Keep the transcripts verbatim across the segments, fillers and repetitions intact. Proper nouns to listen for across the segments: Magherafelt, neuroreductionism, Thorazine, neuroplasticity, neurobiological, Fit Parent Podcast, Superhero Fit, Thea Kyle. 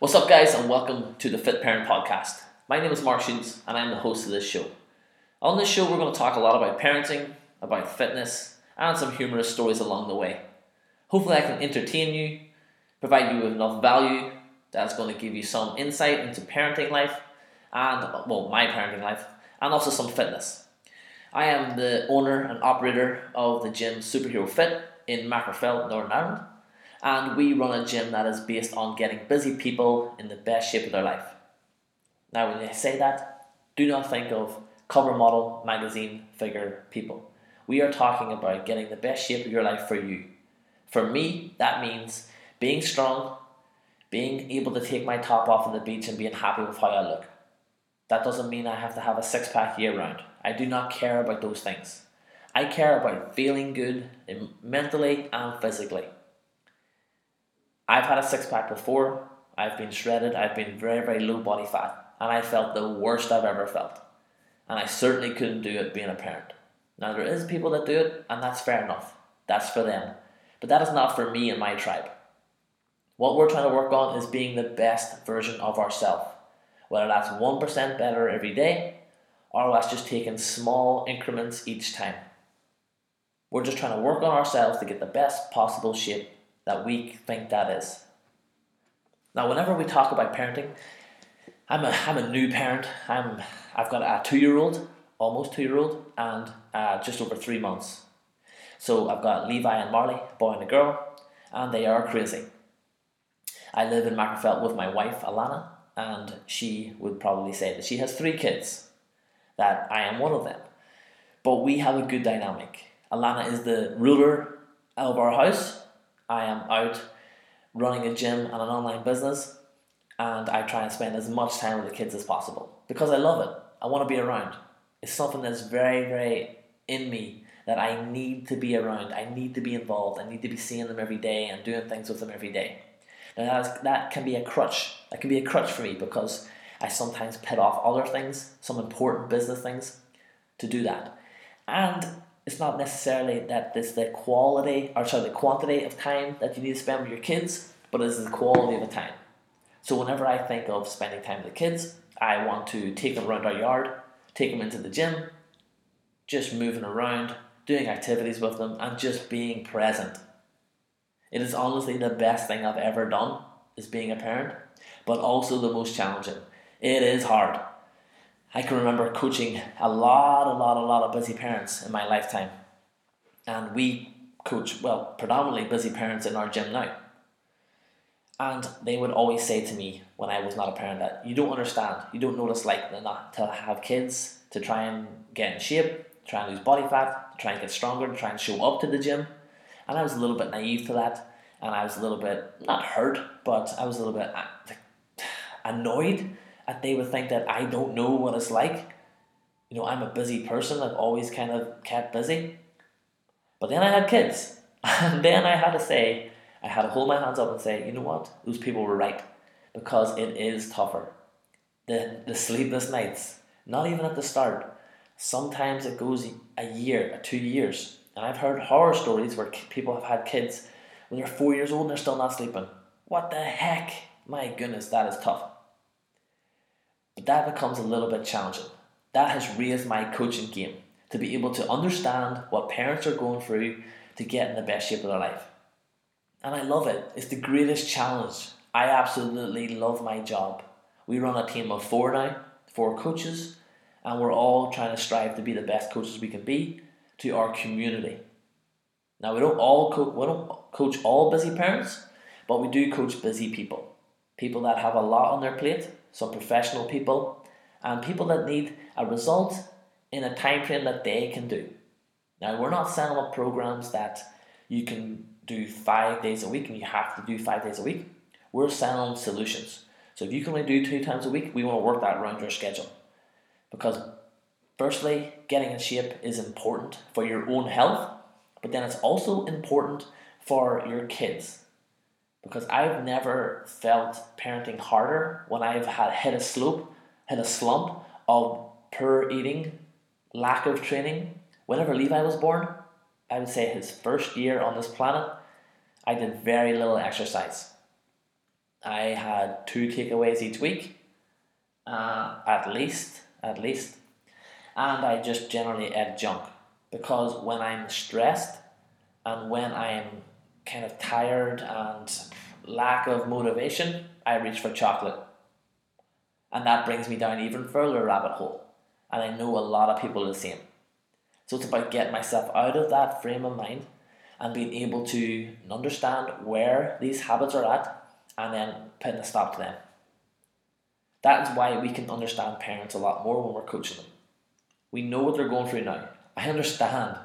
What's up, guys, and welcome to the Fit Parent Podcast. My name is Mark Schutz, and I'm the host of this show. On this show, we're going to talk a lot about parenting, about fitness, and some humorous stories along the way. Hopefully, I can entertain you, provide you with enough value that's going to give you some insight into parenting life, and, well, my parenting life, and also some fitness. I am the owner and operator of the gym Superhero Fit in Magherafelt, Northern Ireland, and we run a gym that is based on getting busy people in the best shape of their life. Now, when I say that, do not think of cover model, magazine, figure people. We are talking about getting the best shape of your life for you. For me, that means being strong, being able to take my top off on the beach and being happy with how I look. That doesn't mean I have to have a six-pack year round. I do not care about those things. I care about feeling good mentally and physically. I've had a six-pack before. I've been shredded. I've been very, very low body fat. And I felt the worst I've ever felt. And I certainly couldn't do it being a parent. Now, there is people that do it, and that's fair enough. That's for them. But that is not for me and my tribe. What we're trying to work on is being the best version of ourselves. Whether that's one percent better every day, or that's just taking small increments each time. We're just trying to work on ourselves to get the best possible shape that we think that is. Now, whenever we talk about parenting, I'm a I'm a new parent. I'm I've got a two-year-old, almost two-year-old, and uh, just over three months. So I've got Levi and Marley, a boy and a girl, and they are crazy. I live in Magherafelt with my wife Alana, and she would probably say that she has three kids, that I am one of them. But we have a good dynamic. Alana is the ruler of our house. I am out running a gym and an online business, and I try and spend as much time with the kids as possible because I love it. I want to be around. It's something that's very, very in me that I need to be around. I need to be involved. I need to be seeing them every day and doing things with them every day. Now that, is, that can be a crutch. That can be a crutch for me because I sometimes put off other things, some important business things, to do that. And it's not necessarily that it's the quality, or sorry, the quantity of time that you need to spend with your kids, but it's the quality of the time. So whenever I think of spending time with the kids, I want to take them around our yard, take them into the gym, just moving around, doing activities with them, and just being present. It is honestly the best thing I've ever done, is being a parent, but also the most challenging. It is hard. I can remember coaching a lot, a lot, a lot of busy parents in my lifetime. And we coach, well, predominantly busy parents in our gym now. And they would always say to me when I was not a parent that, you don't understand, you don't know what it's like not to have kids, to try and get in shape, try and lose body fat, try and get stronger, try and show up to the gym. And I was a little bit naive to that. And I was a little bit, not hurt, but I was a little bit annoyed. And they would think that I don't know what it's like. You know, I'm a busy person. I've always kind of kept busy. But then I had kids. And then I had to say, I had to hold my hands up and say, you know what? Those people were right. Because it is tougher. The, the sleepless nights. Not even at the start. Sometimes it goes a year, two years. And I've heard horror stories where people have had kids when they're four years old and they're still not sleeping. What the heck? My goodness, that is tough. But that becomes a little bit challenging. That has raised my coaching game to be able to understand what parents are going through to get in the best shape of their life. And I love it. It's the greatest challenge. I absolutely love my job. We run a team of four now, four coaches, and we're all trying to strive to be the best coaches we can be to our community. Now, we don't all co- we don't coach all busy parents, but we do coach busy people. People that have a lot on their plate, some professional people, and people that need a result in a time frame that they can do. Now, we're not setting up programs that you can do five days a week and you have to do five days a week. We're selling solutions. So if you can only do two times a week, we want to work that around your schedule. Because firstly, getting in shape is important for your own health, but then it's also important for your kids. Because I've never felt parenting harder when I've had hit a slope, hit a slump of poor eating, lack of training. Whenever Levi was born, I would say his first year on this planet, I did very little exercise. I had two takeaways each week, uh, at least, at least. And I just generally ate junk, because when I'm stressed and when I'm kind of tired and lack of motivation, I reach for chocolate. And that brings me down even further rabbit hole. And I know a lot of people are the same. So it's about getting myself out of that frame of mind and being able to understand where these habits are at and then putting a stop to them. That is why we can understand parents a lot more when we're coaching them. We know what they're going through now. I understand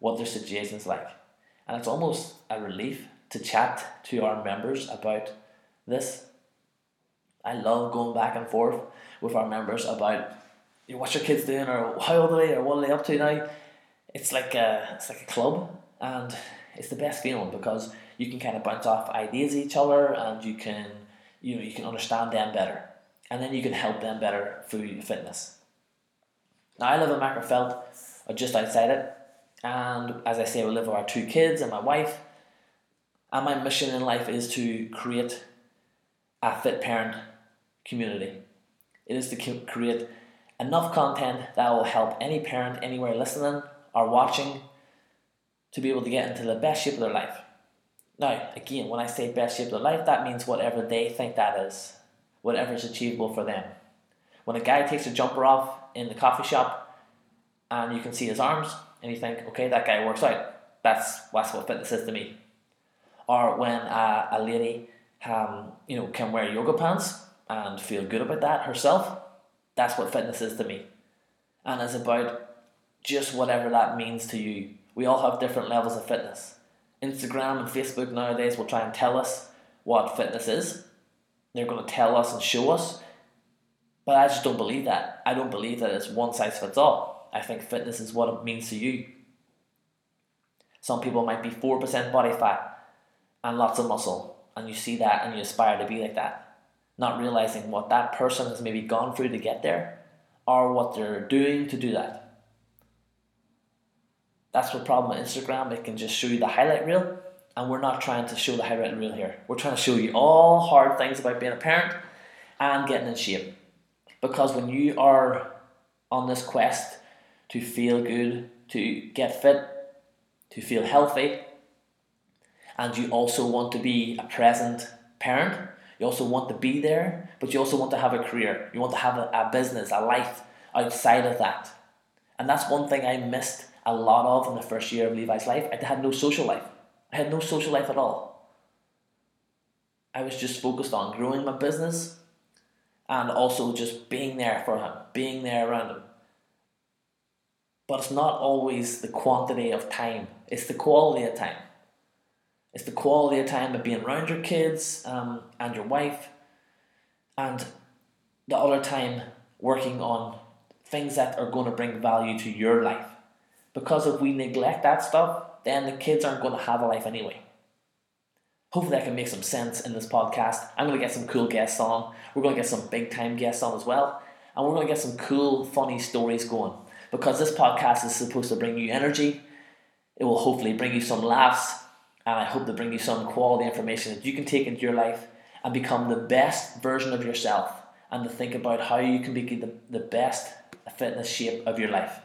what their situation's like. And it's almost a relief to chat to our members about this. I love going back and forth with our members about, you know, what's your kids doing, or how old are they, or what are they up to now. It's like a, it's like a club, and it's the best feeling because you can kind of bounce off ideas at each other, and you can, you know, you can understand them better, and then you can help them better through fitness. Now, I live in Magherafelt, or just outside it, and as I say, we live with our two kids and my wife. And my mission in life is to create a fit parent community. It is to create enough content that will help any parent anywhere listening or watching to be able to get into the best shape of their life. Now, again, when I say best shape of their life, that means whatever they think that is, whatever is achievable for them. When a guy takes a jumper off in the coffee shop and you can see his arms and you think, okay, that guy works out. That's, that's what fitness is to me. Or when a, a lady um, you know, can wear yoga pants and feel good about that herself, that's what fitness is to me. And it's about just whatever that means to you. We all have different levels of fitness. Instagram and Facebook nowadays will try and tell us what fitness is. They're going to tell us and show us. But I just don't believe that. I don't believe that it's one size fits all. I think fitness is what it means to you. Some people might be four percent body fat and lots of muscle, and you see that and you aspire to be like that, not realizing what that person has maybe gone through to get there, or what they're doing to do that. That's the problem with Instagram. It can just show you the highlight reel, and we're not trying to show the highlight reel here. We're trying to show you all hard things about being a parent and getting in shape, because when you are on this quest to feel good, to get fit, to feel healthy, and you also want to be a present parent, you also want to be there, but you also want to have a career. You want to have a, a business, a life outside of that. And that's one thing I missed a lot of in the first year of Levi's life. I had no social life. I had no social life at all. I was just focused on growing my business and also just being there for him, being there around him. But it's not always the quantity of time, it's the quality of time. It's the quality of time of being around your kids um, and your wife, and the other time working on things that are going to bring value to your life. Because if we neglect that stuff, then the kids aren't going to have a life anyway. Hopefully I can make some sense in this podcast. I'm going to get some cool guests on. We're going to get some big time guests on as well. And we're going to get some cool, funny stories going. Because this podcast is supposed to bring you energy. It will hopefully bring you some laughs. And I hope to bring you some quality information that you can take into your life and become the best version of yourself, and to think about how you can be the, the best fitness shape of your life.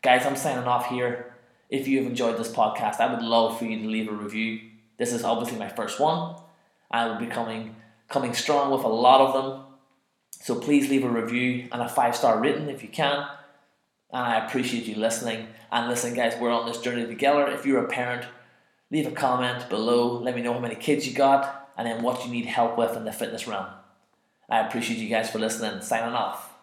Guys, I'm signing off here. If you've enjoyed this podcast, I would love for you to leave a review. This is obviously my first one. I will be coming, coming strong with a lot of them. So please leave a review and a five-star rating if you can. And I appreciate you listening. And listen, guys, we're on this journey together. If you're a parent, leave a comment below, let me know how many kids you got, and then what you need help with in the fitness realm. I appreciate you guys for listening. Signing off.